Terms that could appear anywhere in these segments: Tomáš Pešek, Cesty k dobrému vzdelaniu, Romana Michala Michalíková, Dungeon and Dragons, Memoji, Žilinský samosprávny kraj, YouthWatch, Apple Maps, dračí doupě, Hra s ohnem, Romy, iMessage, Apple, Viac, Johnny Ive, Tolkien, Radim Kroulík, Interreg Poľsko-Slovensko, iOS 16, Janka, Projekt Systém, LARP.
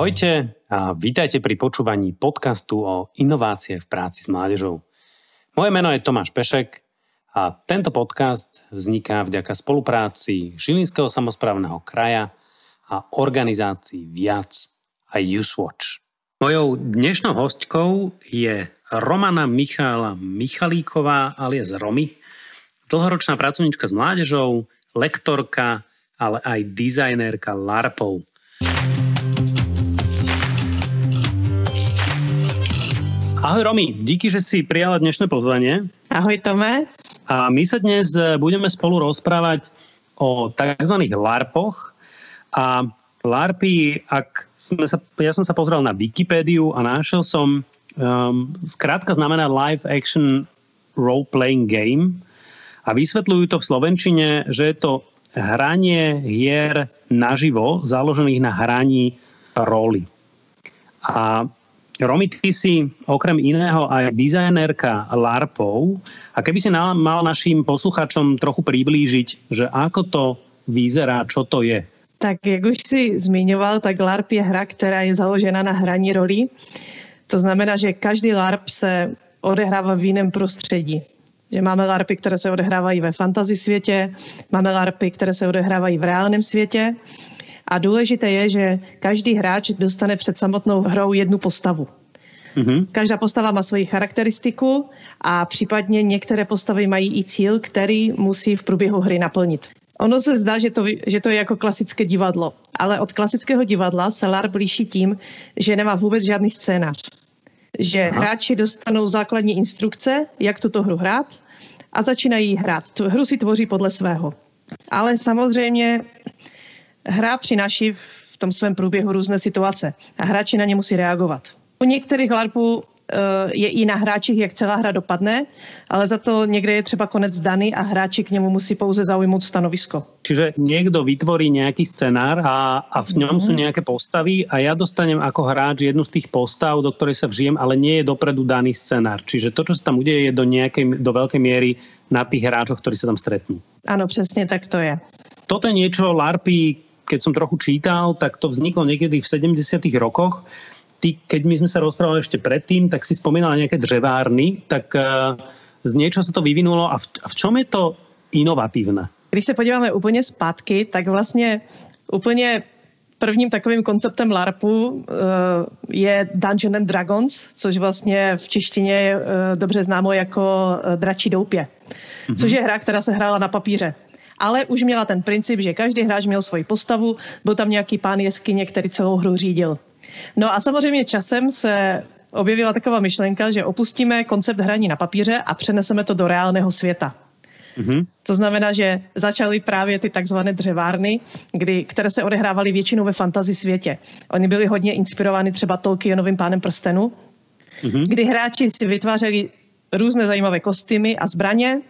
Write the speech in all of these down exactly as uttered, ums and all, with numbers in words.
Ahojte a vítajte pri počúvaní podcastu o inováciách v práci s mládežou. Moje meno je Tomáš Pešek a tento podcast vzniká vďaka spolupráci Žilinského samosprávneho kraja a organizácií Viac a YouthWatch. Mojou dnešnou hostkou je Romana Michala Michalíková alias Romy, dlhoročná pracovníčka s mládežou, lektorka, ale aj dizajnérka LARPov. Ahoj Romy, díky, že si prijala dnešné pozvanie. Ahoj Tome. A my sa dnes budeme spolu rozprávať o tzv. LARPoch. A LARPy, ak sme sa, ja som sa pozrel na Wikipédiu a našiel som, um, skrátka znamená Live Action Role Playing Game. A vysvetľujú to v slovenčine, že je to hranie hier naživo, založených na hraní roli. A Romy, ty si okrem iného aj dizajnérka LARPov. A keby si nám mal našim posluchačom trochu priblížiť, že ako to vyzerá, čo to je? Tak, jak už si zmiňoval, tak LARP je hra, ktorá je založená na hraní roli. To znamená, že každý LARP se odehrává v jiném prostředí. Že máme LARPy, které se odehrávají ve fantasy světě, máme LARPy, které se odehrávají v reálném světě. A důležité je, že každý hráč dostane před samotnou hrou jednu postavu. Mm-hmm. Každá postava má svoji charakteristiku a případně některé postavy mají i cíl, který musí v průběhu hry naplnit. Ono se zdá, že to, že to je jako klasické divadlo, ale od klasického divadla se LARP liší tím, že nemá vůbec žádný scénář. Že Aha. hráči dostanou základní instrukce, jak tuto hru hrát a začínají hrát. Hru si tvoří podle svého. Ale samozřejmě hra přináší v tom svém průběhu různé situace a hráči na ně musí reagovat. U některých LARPů je i na hráčích, jak celá hra dopadne, ale za to někde je třeba konec daný a hráči k němu musí pouze zaujmout stanovisko. Čiže někdo vytvorí nějaký scénár a, a v něm jsou nějaké postavy a já dostanem jako hráč jednu z těch postav, do které se vžijem, ale nie je dopredu daný scénár. Čiže to, co se tam uděje, je do nějaké, do velké míry na těch hráčoch, kteří se tam stretnou. Ano, přesně tak to je. Toto je něco LARPy, keď som trochu čítal, tak to vzniklo niekedy v sedemdesiatych rokoch. Ty, keď my sme sa rozprávali ešte predtým, tak si spomínala nejaké dřevárny, tak uh, z niečo sa to vyvinulo. A v, a v čom je to inovatívne? Když se podíváme úplně zpátky, tak vlastně úplně prvním takovým konceptem LARPu uh, je Dungeon and Dragons, což vlastně v češtině je uh, dobře známo jako dračí doupě, mm-hmm. což je hra, která se hrála na papíře. Ale už měla ten princip, že každý hráč měl svoji postavu, byl tam nějaký pán jeskyně, který celou hru řídil. No a samozřejmě časem se objevila taková myšlenka, že opustíme koncept hraní na papíře a přeneseme to do reálného světa. Mm-hmm. To znamená, že začaly právě ty takzvané dřevárny, kdy, které se odehrávaly většinou ve fantasy světě. Oni byli hodně inspirovány třeba Tolkienovým Pánem prstenu, mm-hmm. kdy hráči si vytvářeli různé zajímavé kostýmy a zbraně,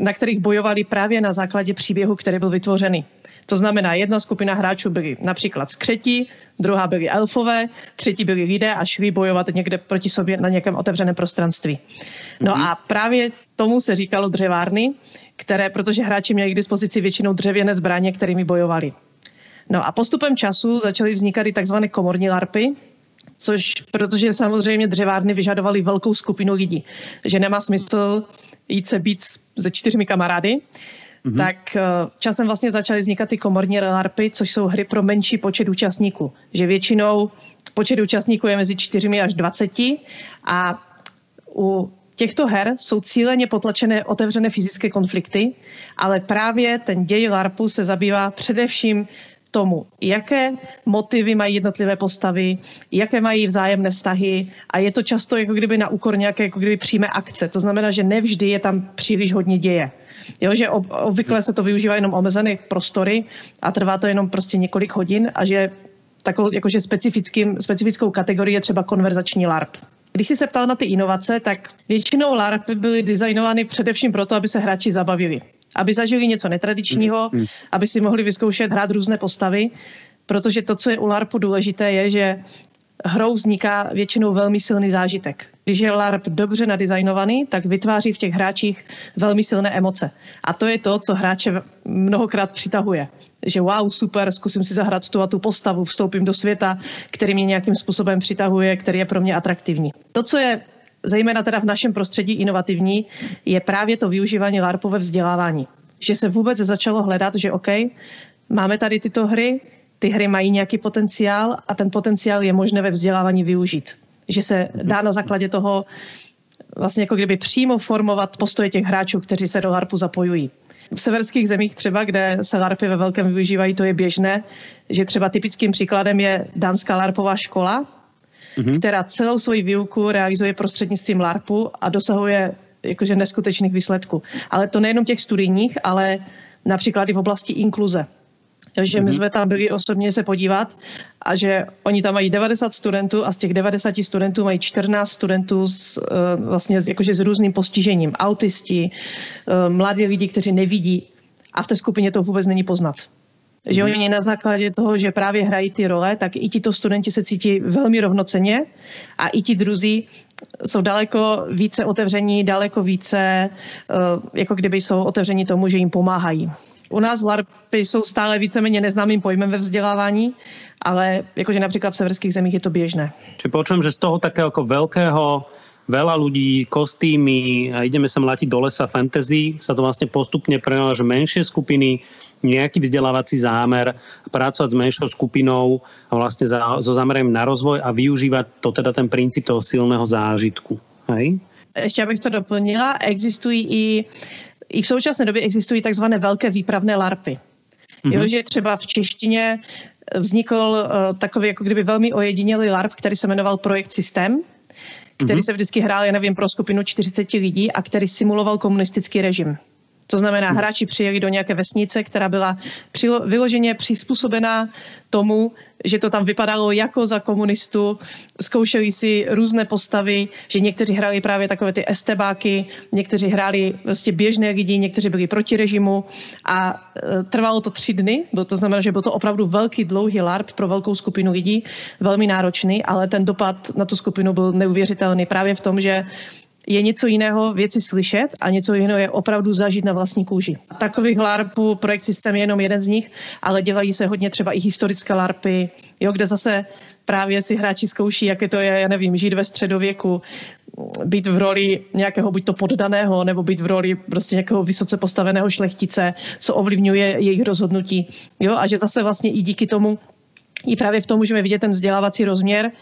na kterých bojovali právě na základě příběhu, který byl vytvořený. To znamená, jedna skupina hráčů byli například skřeti, druhá byli elfové, třetí byli lidé a šli bojovat někde proti sobě na nějakém otevřeném prostranství. No a právě tomu se říkalo dřevárny, které, protože hráči měli k dispozici většinou dřevěné zbraně, kterými bojovali. No a postupem času začaly vznikat i takzvané komorní LARPy, což protože samozřejmě dřevárny vyžadovaly velkou skupinu lidí, že nemá smysl jít se bít se čtyřmi kamarády, mm-hmm. tak časem vlastně začaly vznikat ty komorní LARPy, což jsou hry pro menší počet účastníků, že většinou počet účastníků je mezi čtyřmi až dvaceti a u těchto her jsou cíleně potlačené otevřené fyzické konflikty, ale právě ten děj LARPu se zabývá především tomu, jaké motivy mají jednotlivé postavy, jaké mají vzájemné vztahy a je to často jako kdyby na úkor nějaké jako kdyby přímé akce. To znamená, že nevždy je tam příliš hodně děje. Jo, že ob, obvykle se to využívá jenom omezené prostory a trvá to jenom prostě několik hodin a že takovou jakože specifickým, specifickou kategorii je třeba konverzační LARP. Když si se ptal na ty inovace, tak většinou LARPy byly designovány především proto, aby se hráči zabavili. Aby zažili něco netradičního, mm. aby si mohli vyzkoušet hrát různé postavy, protože to, co je u LARPu důležité, je, že hrou vzniká většinou velmi silný zážitek. Když je LARP dobře nadizajnovaný, tak vytváří v těch hráčích velmi silné emoce. A to je to, co hráče mnohokrát přitahuje. Že wow, super, zkusím si zahrát tu a tu postavu, vstoupím do světa, který mě nějakým způsobem přitahuje, který je pro mě atraktivní. To, co je zejména teda v našem prostředí inovativní, je právě to využívání LARPu ve vzdělávání. Že se vůbec začalo hledat, že OK, máme tady tyto hry, ty hry mají nějaký potenciál a ten potenciál je možné ve vzdělávání využít. Že se dá na základě toho vlastně jako kdyby přímo formovat postoje těch hráčů, kteří se do LARPu zapojují. V severských zemích třeba, kde se LARPy ve velkém využívají, to je běžné, že třeba typickým příkladem je dánská LARPová škola, mm-hmm. která celou svoji výuku realizuje prostřednictvím LARPu a dosahuje jakože neskutečných výsledků. Ale to nejenom těch studijních, ale například i v oblasti inkluze. Že my jsme tam byli osobně se podívat a že oni tam mají devadesát studentů a z těch devadesát studentů mají čtrnáct studentů s, vlastně, jakože s různým postižením. Autisti, mladí lidi, kteří nevidí a v té skupině to vůbec není poznat. Že mm. oni na základě toho, že právě hrají ty role, tak i tito studenti se cítí velmi rovnocenně a i ti druzí jsou daleko více otevření, daleko více, jako kdyby jsou otevření tomu, že jim pomáhají. U nás LARPy jsou stále víceméně neznámým pojmem ve vzdělávání, ale jakože například v severských zemích je to běžné. Či počujem, že z toho takého ako veľkého, veľa ľudí, kostýmy a ideme sa mlátiť do lesa fantasy, sa to vlastne postupne prenáleží menšie skupiny, nejaký vzdelávací zámer, pracovať s menšou skupinou a vlastne za, so zámerem na rozvoj a využívať to teda ten princíp toho silného zážitku. Hej? Ešte abych to doplnila, existují i I v současné době existují takzvané velké výpravné LARPy. Mm-hmm. Jo, že třeba v češtině vznikl uh, takový jako kdyby velmi ojedinělý LARP, který se jmenoval Projekt Systém, který mm-hmm. se vždycky hrál, já nevím, pro skupinu čtyřicet lidí a který simuloval komunistický režim. To znamená, mm-hmm. hráči přijeli do nějaké vesnice, která byla přilo- vyloženě přizpůsobená tomu, že to tam vypadalo jako za komunistu, zkoušeli si různé postavy, že někteří hráli právě takové ty estebáky, někteří hráli prostě běžné lidi, někteří byli proti režimu a e, trvalo to tři dny, to znamená, že byl to opravdu velký dlouhý LARP pro velkou skupinu lidí, velmi náročný, ale ten dopad na tu skupinu byl neuvěřitelný právě v tom, že je něco jiného věci slyšet a něco jiného je opravdu zažít na vlastní kůži. Takových LARPů, Projekt Systém je jenom jeden z nich, ale dělají se hodně třeba i historické LARPy, jo, kde zase právě si hráči zkouší, jaké to je, já nevím, žít ve středověku, být v roli nějakého buď to poddaného, nebo být v roli prostě nějakého vysoce postaveného šlechtice, co ovlivňuje jejich rozhodnutí. Jo, a že zase vlastně i díky tomu, i právě v tom můžeme vidět ten vzdělávací rozměr,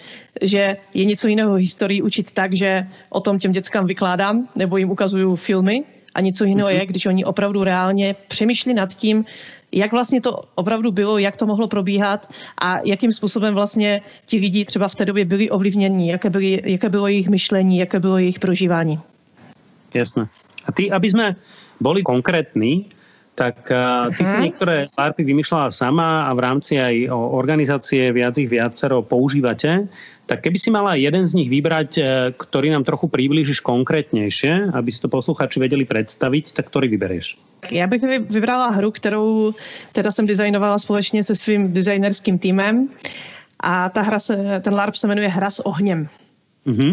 že je něco jiného historii učit tak, že o tom těm dětskám vykládám nebo jim ukazuju filmy a něco jiného je, když oni opravdu reálně přemýšlí nad tím, jak vlastně to opravdu bylo, jak to mohlo probíhat a jakým způsobem vlastně ti lidi třeba v té době byli ovlivněni, jaké, byli, jaké bylo jejich myšlení, jaké bylo jejich prožívání. Jasné. A ty, aby jsme byli konkrétní, tak ty si niektoré LARPy vymýšľala sama a v rámci aj organizácie viac ich viacero používate. Tak keby si mala jeden z nich vybrať, ktorý nám trochu priblížiš konkrétnejšie, aby si to posluchači vedeli predstaviť, tak ktorý vyberieš? Ja bych vybrala hru, ktorú teda som dizajnovala společne se svým dizajnerským týmem a tá hra se, ten LARP sa jmenuje Hra s ohnem. Mhm.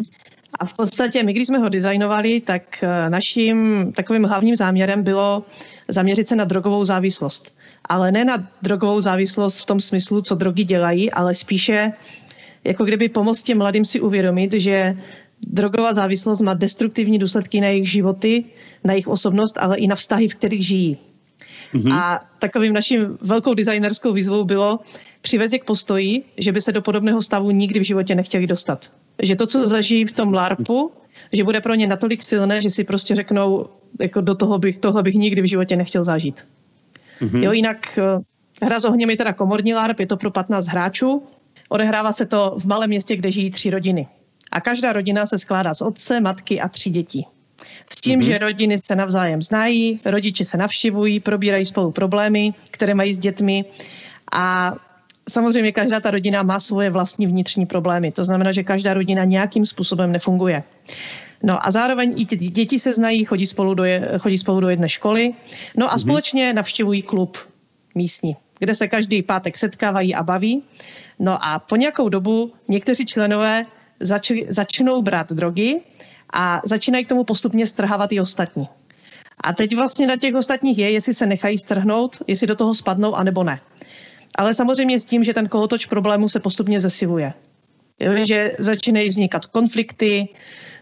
A v podstatě my, když jsme ho designovali, tak naším takovým hlavním záměrem bylo zaměřit se na drogovou závislost. Ale ne na drogovou závislost v tom smyslu, co drogy dělají, ale spíše jako kdyby pomoct těm mladým si uvědomit, že drogová závislost má destruktivní důsledky na jejich životy, na jejich osobnost, ale i na vztahy, v kterých žijí. Mm-hmm. A takovým naším velkou designerskou výzvou bylo přivést je k postoji, že by se do podobného stavu nikdy v životě nechtěli dostat. Že to, co zažijí v tom LARPu, že bude pro ně natolik silné, že si prostě řeknou, jako do toho bych, tohle bych nikdy v životě nechtěl zažít. Mm-hmm. Jo, jinak Hra s ohněm je teda komorní LARP, je to pro patnáct hráčů. Odehrává se to v malém městě, kde žijí tři rodiny. A každá rodina se skládá z otce, matky a tří dětí. S tím, mm-hmm. že rodiny se navzájem znají, rodiče se navštěvují, probírají spolu problémy, které mají s dětmi a samozřejmě každá ta rodina má svoje vlastní vnitřní problémy. To znamená, že každá rodina nějakým způsobem nefunguje. No a zároveň i ty děti se znají, chodí spolu do, je, chodí spolu do jedné školy. No a společně navštěvují klub místní, kde se každý pátek setkávají a baví. No a po nějakou dobu někteří členové zač, začnou brát drogy a začínají k tomu postupně strhávat i ostatní. A teď vlastně na těch ostatních je, jestli se nechají strhnout, jestli do toho spadnou, anebo ne. Ale samozřejmě s tím, že ten kolotoč problému se postupně zesiluje. Že začínají vznikat konflikty,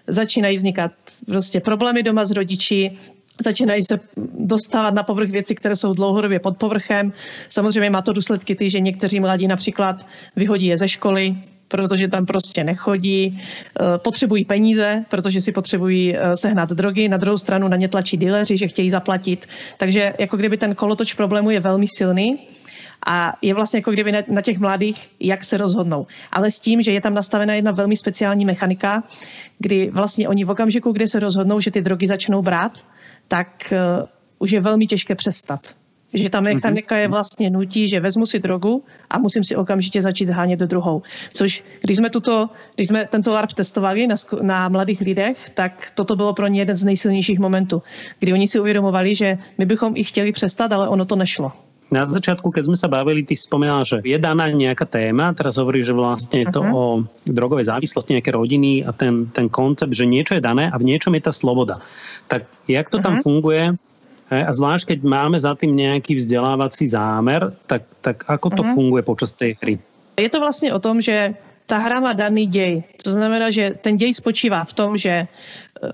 začínají vznikat prostě problémy doma s rodiči, začínají se dostávat na povrch věci, které jsou dlouhodobě pod povrchem. Samozřejmě má to důsledky ty, že někteří mladí například vyhodí je ze školy, protože tam prostě nechodí, potřebují peníze, protože si potřebují sehnat drogy, na druhou stranu na ně tlačí dealeři, že chtějí zaplatit. Takže jako kdyby ten kolotoč problému je velmi silný a je vlastně jako kdyby na těch mladých, jak se rozhodnou. Ale s tím, že je tam nastavená jedna velmi speciální mechanika, kdy vlastně oni v okamžiku, kdy se rozhodnou, že ty drogy začnou brát, tak uh, už je velmi těžké přestat. Že ta mechanika je vlastně nutí, že vezmu si drogu a musím si okamžitě začít zhánět do druhou. Což když jsme, tuto, když jsme tento LARP testovali na, na mladých lidech, tak toto bylo pro ně jeden z nejsilnějších momentů, kdy oni si uvědomovali, že my bychom i chtěli přestat, ale ono to nešlo. Na začiatku, keď sme sa bavili, ty spomínala, že je daná nejaká téma, teraz hovoríš, že vlastne je to Aha. o drogovej závislosti, nejaké rodiny a ten, ten koncept, že niečo je dané a v niečom je tá sloboda. Tak jak to Aha. tam funguje? A zvlášť, keď máme za tým nejaký vzdelávací zámer, tak, tak ako to Aha. funguje počas tej hry? Je to vlastne o tom, že ta hra má daný děj. To znamená, že ten děj spočívá v tom, že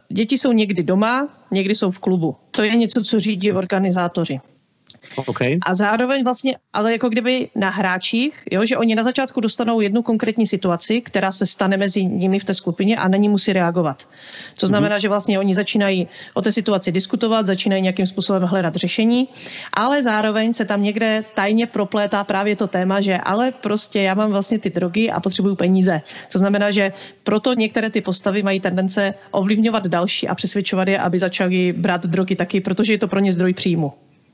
děti jsou někdy doma, někdy jsou v klubu. To je něco, co řídí organizátoři. Okay. A zároveň vlastně, ale jako kdyby na hráčích, jo, že oni na začátku dostanou jednu konkrétní situaci, která se stane mezi nimi v té skupině a na ní musí reagovat. To znamená, mm-hmm. že vlastně oni začínají o té situaci diskutovat, začínají nějakým způsobem hledat řešení, ale zároveň se tam někde tajně proplétá právě to téma, že ale prostě já mám vlastně ty drogy a potřebuju peníze. To znamená, že proto některé ty postavy mají tendence ovlivňovat další a přesvědčovat je, aby začali brát drogy taky, protože je to pro ně zdroj příjmu.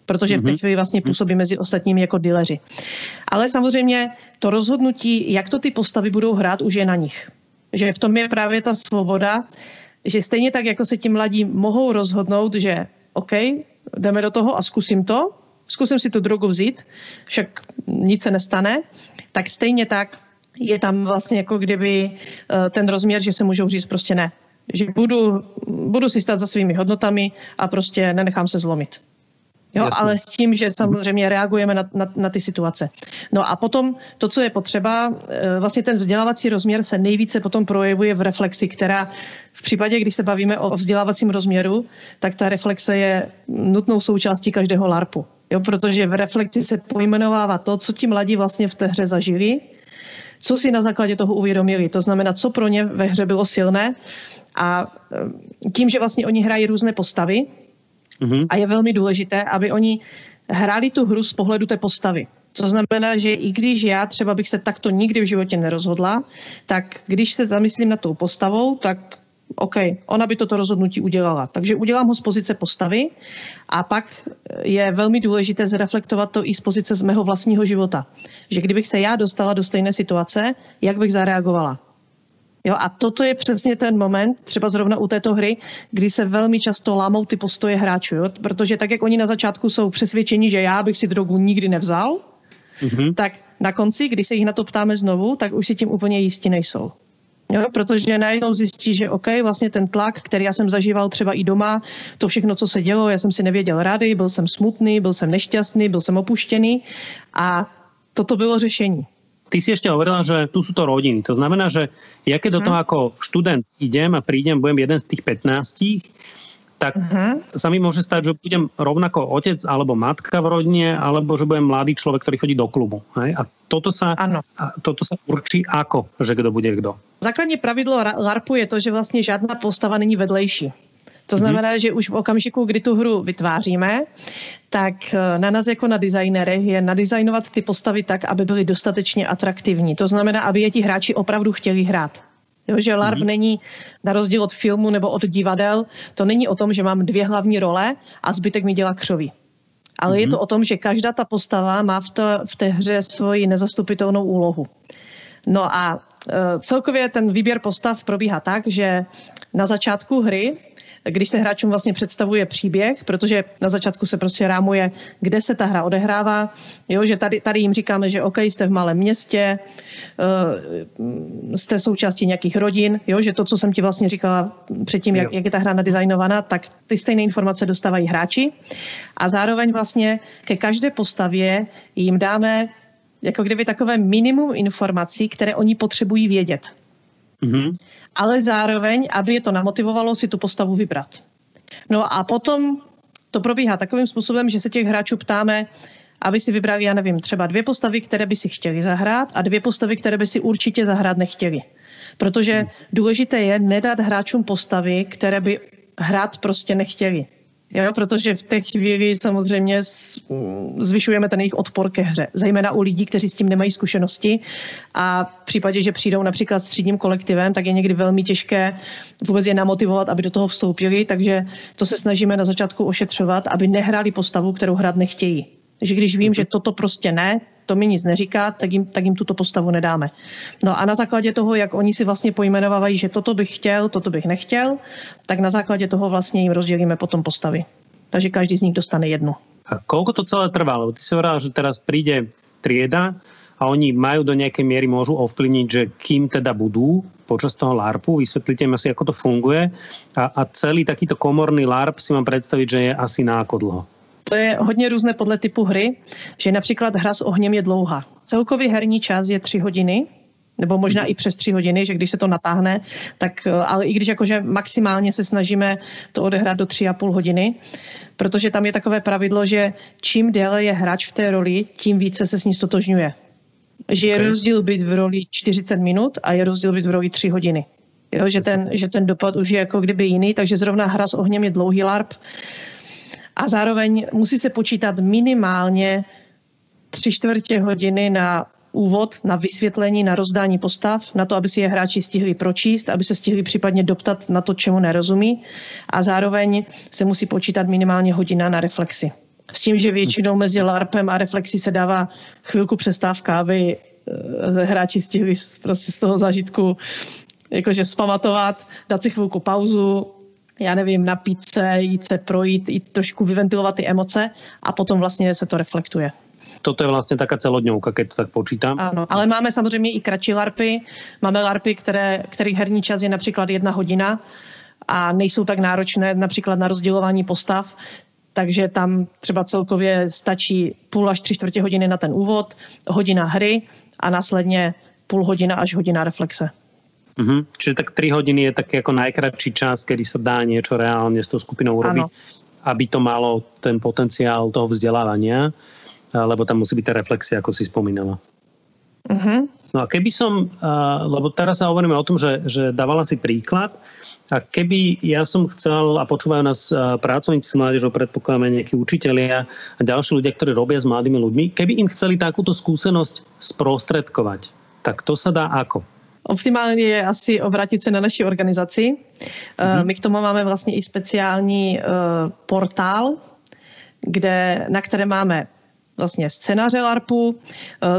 Protože v té chvíli vlastně působí mezi ostatními jako dealeři. Ale samozřejmě to rozhodnutí, jak to ty postavy budou hrát, už je na nich. Že v tom je právě ta svoboda, že stejně tak, jako se ti mladí mohou rozhodnout, že OK, jdeme do toho a zkusím to, zkusím si tu drogu vzít, však nic se nestane, tak stejně tak je tam vlastně jako kdyby ten rozměr, že se můžou říct prostě ne. Že budu, budu si stát za svými hodnotami a prostě nenechám se zlomit. Jo, ale s tím, že samozřejmě reagujeme na, na, na ty situace. No a potom to, co je potřeba, vlastně ten vzdělávací rozměr se nejvíce potom projevuje v reflexi, která v případě, když se bavíme o vzdělávacím rozměru, tak ta reflexe je nutnou součástí každého LARPu. Jo, protože v reflexi se pojmenovává to, co ti mladí vlastně v té hře zažili, co si na základě toho uvědomili. To znamená, co pro ně ve hře bylo silné. A tím, že vlastně oni hrají různé postavy, a je velmi důležité, aby oni hráli tu hru z pohledu té postavy. To znamená, že i když já třeba bych se takto nikdy v životě nerozhodla, tak když se zamyslím nad tou postavou, tak OK, ona by toto rozhodnutí udělala. Takže udělám ho z pozice postavy a pak je velmi důležité zreflektovat to i z pozice z mého vlastního života. Že kdybych se já dostala do stejné situace, jak bych zareagovala. Jo, a toto je přesně ten moment, třeba zrovna u této hry, kdy se velmi často lámou ty postoje hráčů, jo? Protože tak, jak oni na začátku jsou přesvědčeni, že já bych si drogu nikdy nevzal, mm-hmm. tak na konci, když se jich na to ptáme znovu, tak už si tím úplně jistí nejsou. Jo? Protože najednou zjistí, že OK, vlastně ten tlak, který já jsem zažíval třeba i doma, to všechno, co se dělo, já jsem si nevěděl rady, byl jsem smutný, byl jsem nešťastný, byl jsem opuštěný a toto bylo řešení. Ty si ešte hovorila, že tu sú to rodiny. To znamená, že ja keď uh-huh. do toho ako študent idem a prídem, budem jeden z tých pätnástich, tak uh-huh. sa mi môže stať, že budem rovnako otec alebo matka v rodine, alebo že budem mladý človek, ktorý chodí do klubu. Hej? A toto sa, a toto sa určí ako, že kto bude kto. Základné pravidlo LARPu je to, že vlastne žiadna postava není vedlejší. To znamená, že už v okamžiku, kdy tu hru vytváříme, tak na nás jako na designerech je nadizajnovat ty postavy tak, aby byly dostatečně atraktivní. To znamená, aby je ti hráči opravdu chtěli hrát. Jo, že LARP mm-hmm. není, na rozdíl od filmu nebo od divadel, to není o tom, že mám dvě hlavní role a zbytek mi dělá křoví. Ale mm-hmm. je to o tom, že každá ta postava má v, to, v té hře svoji nezastupitelnou úlohu. No a e, celkově ten výběr postav probíhá tak, že na začátku hry když se hráčům vlastně představuje příběh, protože na začátku se prostě rámuje, kde se ta hra odehrává. Jo, že tady, tady jim říkáme, že OK, jste v malém městě, jste součástí nějakých rodin, jo, že to, co jsem ti vlastně říkala předtím, jak, jak je ta hra nadizajnovaná, tak ty stejné informace dostávají hráči. A zároveň vlastně ke každé postavě jim dáme jako kdyby takové minimum informací, které oni potřebují vědět. Mm-hmm. Ale zároveň, aby je to namotivovalo si tu postavu vybrat. No a potom to probíhá takovým způsobem, že se těch hráčů ptáme, aby si vybrali, já nevím, třeba dvě postavy, které by si chtěli zahrát a dvě postavy, které by si určitě zahrát nechtěli. Protože důležité je nedat hráčům postavy, které by hrát prostě nechtěli. Jo, protože v té chvíli samozřejmě zvyšujeme ten jejich odpor ke hře, zejména u lidí, kteří s tím nemají zkušenosti a v případě, že přijdou například s třídním kolektivem, tak je někdy velmi těžké vůbec je namotivovat, aby do toho vstoupili, takže to se snažíme na začátku ošetřovat, aby nehráli postavu, kterou hrát nechtějí. Takže když vím, že toto prostě ne, to mi nic neříká, tak jim, tak jim tuto postavu nedáme. No a na základě toho, jak oni si vlastně pojmenovávají, že toto bych chtěl, toto bych nechtěl, tak na základě toho vlastně jim rozdělíme potom postavy. Takže každý z nich dostane jednu. A koľko to celé trvá? Lebo ty si hovorila, že teraz príde trieda a oni majú do nejakej miery, môžu ovplyvniť, že kým teda budú počas toho LARPu. Vysvetlite mi asi, ako to funguje. A, a celý takýto komorný LARP si mám predstaviť, že je asi na ako dlho. To je hodně různé podle typu hry, že například hra s ohněm je dlouhá. Celkový herní čas je tři hodiny, nebo možná i přes tři hodiny, že když se to natáhne, tak, ale i když jakože maximálně se snažíme to odehrát do tři a půl hodiny, protože tam je takové pravidlo, že čím déle je hráč v té roli, tím více se s ní stotožňuje. Že je okay. rozdíl být v roli čtyřicet minut a je rozdíl být v roli tři hodiny. Jo, že, ten, že ten dopad už je jako kdyby jiný, takže zrovna hra s ohněm je dlouhý LARP. A zároveň musí se počítat minimálně tři čtvrtě hodiny na úvod, na vysvětlení, na rozdání postav, na to, aby si je hráči stihli pročíst, aby se stihli případně doptat na to, čemu nerozumí. A zároveň se musí počítat minimálně hodina na reflexi. S tím, že většinou mezi LARPem a reflexí se dává chvilku přestávka, aby hráči stihli prostě z toho zážitku jakože vzpamatovat, dát si chvilku pauzu, já nevím, napít se, jít se projít, jít trošku vyventilovat ty emoce a potom vlastně se to reflektuje. Toto je vlastne taká celodňovka, keď to tak počítam. Áno, ale máme samozřejmě i kratší larpy. Máme larpy, které, kterých herní čas je například jedna hodina a nejsou tak náročné například na rozdělování postav, takže tam třeba celkově stačí půl až tři čtvrtě hodiny na ten úvod, hodina hry a následně půl hodina až hodina reflexe. Uh-huh. Čiže tak tri hodiny je taký ako najkratší čas, kedy sa dá niečo reálne s tou skupinou urobiť, aby to malo ten potenciál toho vzdelávania, lebo tam musí byť tá reflexia, ako si spomínala. Uh-huh. No a keby som, lebo teraz sa hovoríme o tom, že, že dávala si príklad, a keby ja som chcel, a počúvajú nás pracovníci s mládežou, predpokladáme nejakí učitelia a ďalší ľudia, ktorí robia s mladými ľuďmi, keby im chceli takúto skúsenosť sprostredkovať, tak to sa dá ako? Optimálně je asi obrátit se na naši organizaci. Mm-hmm. My k tomu máme vlastně i speciální uh, portál, kde, na které máme vlastně scénáře LARPu, uh,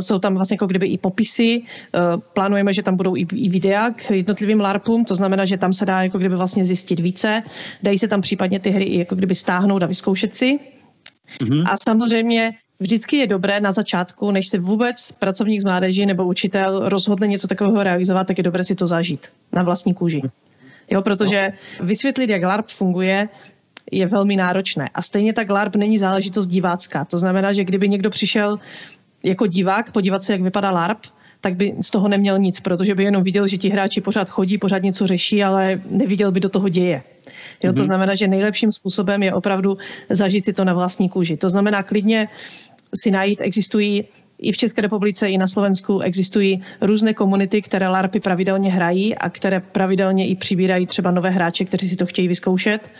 jsou tam vlastně jako kdyby i popisy, uh, plánujeme, že tam budou i, i videa k jednotlivým LARPům, to znamená, že tam se dá jako kdyby vlastně zjistit více, dají se tam případně ty hry i jako kdyby stáhnout a vyzkoušet si. Mm-hmm. A samozřejmě vždycky je dobré na začátku, než se vůbec pracovník z mládeží nebo učitel rozhodne něco takového realizovat, tak je dobré si to zažít na vlastní kůži. Jo, protože vysvětlit, jak LARP funguje, je velmi náročné. A stejně tak LARP není záležitost divácká. To znamená, že kdyby někdo přišel jako divák podívat se, jak vypadá LARP, tak by z toho neměl nic, protože by jenom viděl, že ti hráči pořád chodí, pořád něco řeší, ale neviděl by do toho děje. Jo, to znamená, že nejlepším způsobem je opravdu zažít si to na vlastní kůži. To znamená klidně si najít, existují i v České republice, i na Slovensku existují různé komunity, které LARPy pravidelně hrají a které pravidelně i přibírají třeba nové hráče, kteří si to chtějí vyzkoušet.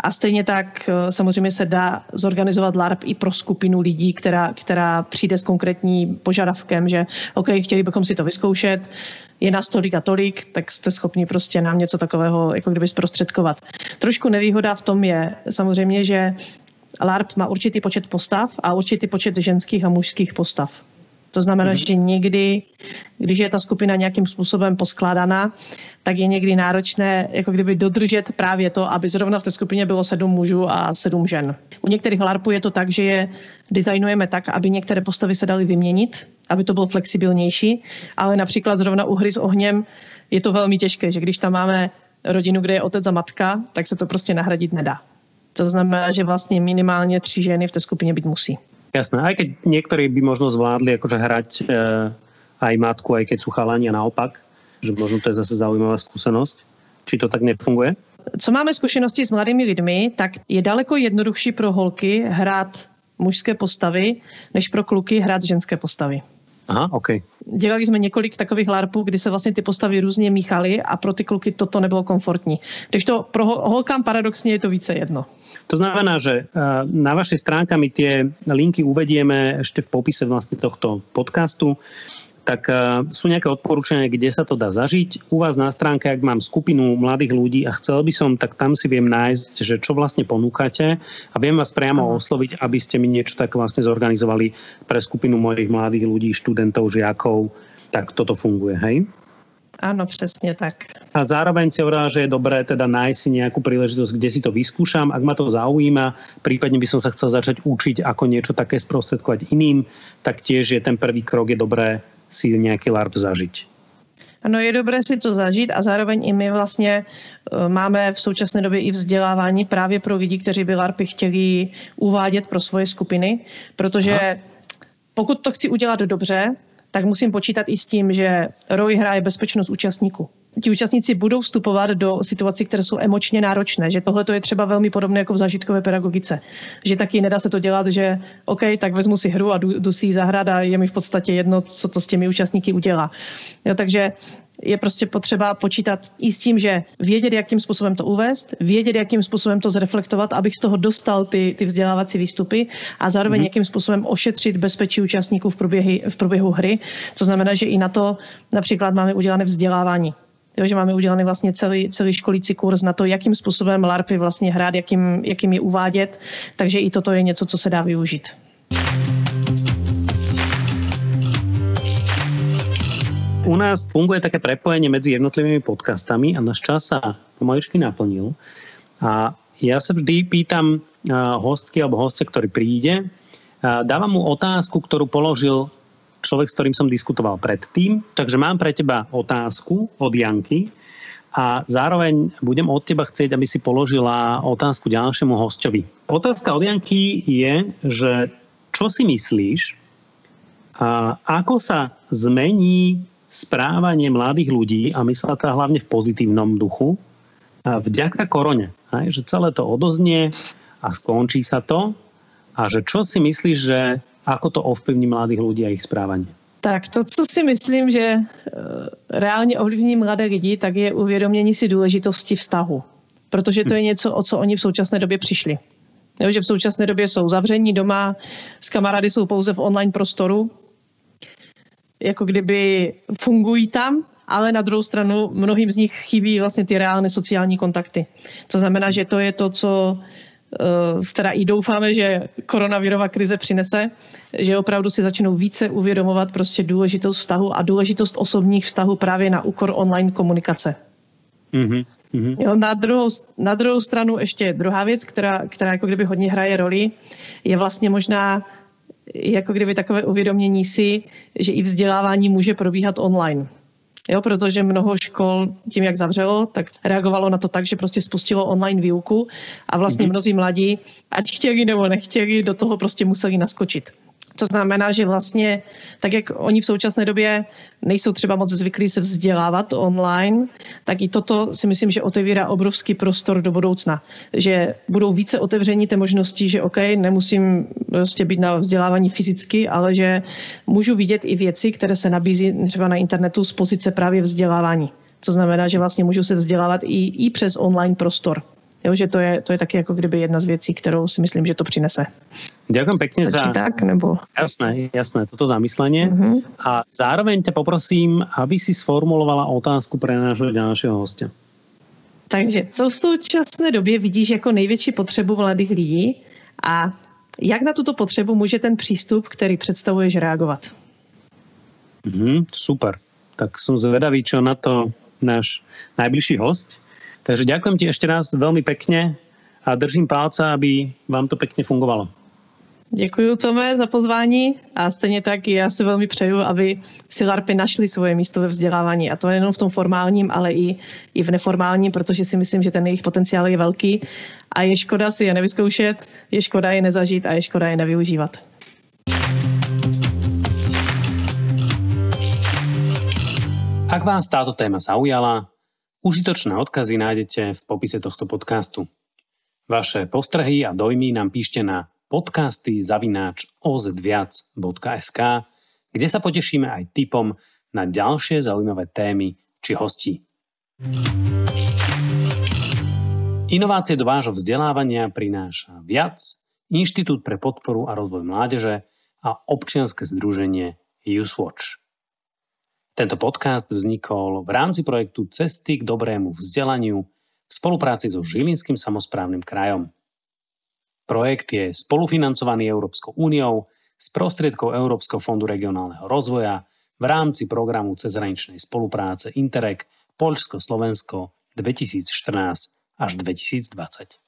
A stejně tak samozřejmě se dá zorganizovat LARP i pro skupinu lidí, která, která přijde s konkrétním požadavkem, že OK, chtěli bychom si to vyzkoušet, je nás tolik a tolik, tak jste schopni prostě nám něco takového jako kdyby zprostředkovat. Trošku nevýhoda v tom je samozřejmě, že LARP má určitý počet postav a určitý počet ženských a mužských postav. To znamená, mm. že někdy, když je ta skupina nějakým způsobem poskládaná, tak je někdy náročné jako kdyby dodržet právě to, aby zrovna v té skupině bylo sedm mužů a sedm žen. U některých larpů je to tak, že je designujeme tak, aby některé postavy se daly vyměnit, aby to bylo flexibilnější, ale například zrovna u hry s ohněm je to velmi těžké, že když tam máme rodinu, kde je otec a matka, tak se to prostě nahradit nedá. To znamená, že vlastně minimálně tři ženy v té skupině být musí. Jasné, aj keď niektorí by možno zvládli akože hrať e, aj matku, aj keď sú chalani a naopak, že možno to je zase zaujímavá skúsenosť. Či to tak nefunguje? Co máme skúsenosti s mladými lidmi, tak je daleko jednoduchší pro holky hrát mužské postavy, než pro kluky hrát ženské postavy. Aha, OK. Dělali jsme několik takových larpů, kdy se vlastně ty postavy různě míchaly a pro ty kluky toto nebylo komfortní. Když to pro holkám paradoxně je to více jedno. To znamená, že na vašej stránke my tie linky uvedieme ešte v popise vlastne tohto podcastu. Tak sú nejaké odporúčania, kde sa to dá zažiť. U vás na stránke, ak mám skupinu mladých ľudí a chcel by som, tak tam si viem nájsť, že čo vlastne ponúkate a viem vás priamo osloviť, aby ste mi niečo tak vlastne zorganizovali pre skupinu mojich mladých ľudí, študentov, žiakov. Tak toto funguje, hej? Áno, presne tak. A zároveň si hovorila, že je dobré teda nájsť si nejakú príležitosť, kde si to vyskúšam, ak ma to zaujíma, prípadne by som sa chcel začať učiť, ako niečo také sprostredkovať iným, tak tiež je ten prvý krok, je dobré si nejaký LARP zažiť. Ano, je dobré si to zažít a zároveň i my vlastně máme v současné době i vzdělávání právě pro lidi, kteří by LARPy chtěli uvádět pro svoje skupiny, protože Aha. pokud to chci udělat dobře, tak musím počítat i s tím, že roj hra je bezpečnost účastníků. Ti účastníci budou vstupovat do situací, které jsou emočně náročné, že tohle je třeba velmi podobné jako v zážitkové pedagogice. Že taky nedá se to dělat, že OK, tak vezmu si hru a jdu, jdu si ji zahrát a je mi v podstatě jedno, co to s těmi účastníky udělá. Jo, takže je prostě potřeba počítat i s tím, že vědět, jakým způsobem to uvést, vědět, jakým způsobem to zreflektovat, abych z toho dostal ty, ty vzdělávací výstupy a zároveň mm-hmm. jakým způsobem ošetřit bezpečí účastníků v, proběhy, v průběhu hry. To znamená, že i na to například máme udělané vzdělávání. Jo, že máme udělaný vlastně celý, celý školící kurz na to, jakým způsobem LARPy vlastně hrát, jakým, jakým je uvádět, takže i toto je něco, co se dá využít. U nás funguje také prepojenie medzi jednotlivými podcastami a náš čas sa pomaličky naplnil. A ja sa vždy pýtam hostky alebo hostia, ktorý príde. Dávam mu otázku, ktorú položil človek, s ktorým som diskutoval predtým. Takže mám pre teba otázku od Janky a zároveň budem od teba chcieť, aby si položila otázku ďalšiemu hostovi. Otázka od Janky je, že čo si myslíš, ako sa zmení správanie mladých ľudí a myslela tá hlavne v pozitívnom duchu vďaka korone. Hej, že celé to odoznie a skončí sa to a že čo si myslíš, že ako to ovplyvní mladých ľudí a ich správanie? Tak to, co si myslím, že reálně ovlivní mladé lidi, tak je uvědomění si důležitosti vztahu. Protože to je něco, o co oni v současné době přišli. Jo, že v současné době jsou zavření doma, s kamarády jsou pouze v online prostoru, jako kdyby fungují tam, ale na druhou stranu mnohým z nich chybí vlastně ty reálné sociální kontakty. To znamená, že to je to, co teda i doufáme, že koronavirová krize přinese, že opravdu si začnou více uvědomovat prostě důležitost vztahu a důležitost osobních vztahů právě na úkor online komunikace. Mm-hmm. Jo, na, druhou, na druhou stranu ještě druhá věc, která, která jako kdyby hodně hraje roli, je vlastně možná jako kdyby takové uvědomění si, že i vzdělávání může probíhat online. Jo, protože mnoho škol tím, jak zavřelo, tak reagovalo na to tak, že prostě spustilo online výuku a vlastně mnozí mladí, ať chtěli nebo nechtěli, do toho prostě museli naskočit. To znamená, že vlastně, tak jak oni v současné době nejsou třeba moc zvyklí se vzdělávat online, tak i toto si myslím, že otevírá obrovský prostor do budoucna. Že budou více otevření té možnosti, že OK, nemusím prostě být na vzdělávání fyzicky, ale že můžu vidět i věci, které se nabízí třeba na internetu z pozice právě vzdělávání. To znamená, že vlastně můžu se vzdělávat i, i přes online prostor. Jo, že to je, to je taky jako kdyby jedna z věcí, kterou si myslím, že to přinese. Ďakujem pekne za... Tak, nebo... Jasné, jasné, toto zamyslenie. Uh-huh. A zároveň ťa poprosím, aby si sformulovala otázku pre nášho ďalšího hostia. Takže, co v současné době vidíš jako největší potřebu mladých lidí a jak na tuto potřebu může ten přístup, který představuješ, reagovat? Mhm, super. Tak som zvedavý, čo na to náš najbližší host. Takže ďakujem ti ešte raz veľmi pekne a držím palca, aby vám to pekne fungovalo. Děkuji, Tome, za pozvání a stejně tak já si velmi přeju, aby si LARPy našli svoje místo ve vzdělávání a to nejenom v tom formálním, ale i, i v neformálním, protože si myslím, že ten jejich potenciál je velký a je škoda si je nevyzkoušet, je škoda je nezažít a je škoda je nevyužívat. Ak vás táto téma zaujala, užitočné odkazy nájdete v popise tohto podcastu. Vaše postrehy a dojmy nám píšte na podcasty zavináč o z viac bodka es ká, kde sa potešíme aj tipom na ďalšie zaujímavé témy či hostí. Inovácie do vášho vzdelávania prináša Viac, Inštitút pre podporu a rozvoj mládeže a občianske združenie YouthWatch. Tento podcast vznikol v rámci projektu Cesty k dobrému vzdelaniu v spolupráci so Žilinským samosprávnym krajom. Projekt je spolufinancovaný Európskou úniou z prostriedkov Európskeho fondu regionálneho rozvoja v rámci programu cezhraničnej spolupráce Interreg Poľsko-Slovensko dvetisícštrnásť až dvetisícdvadsať.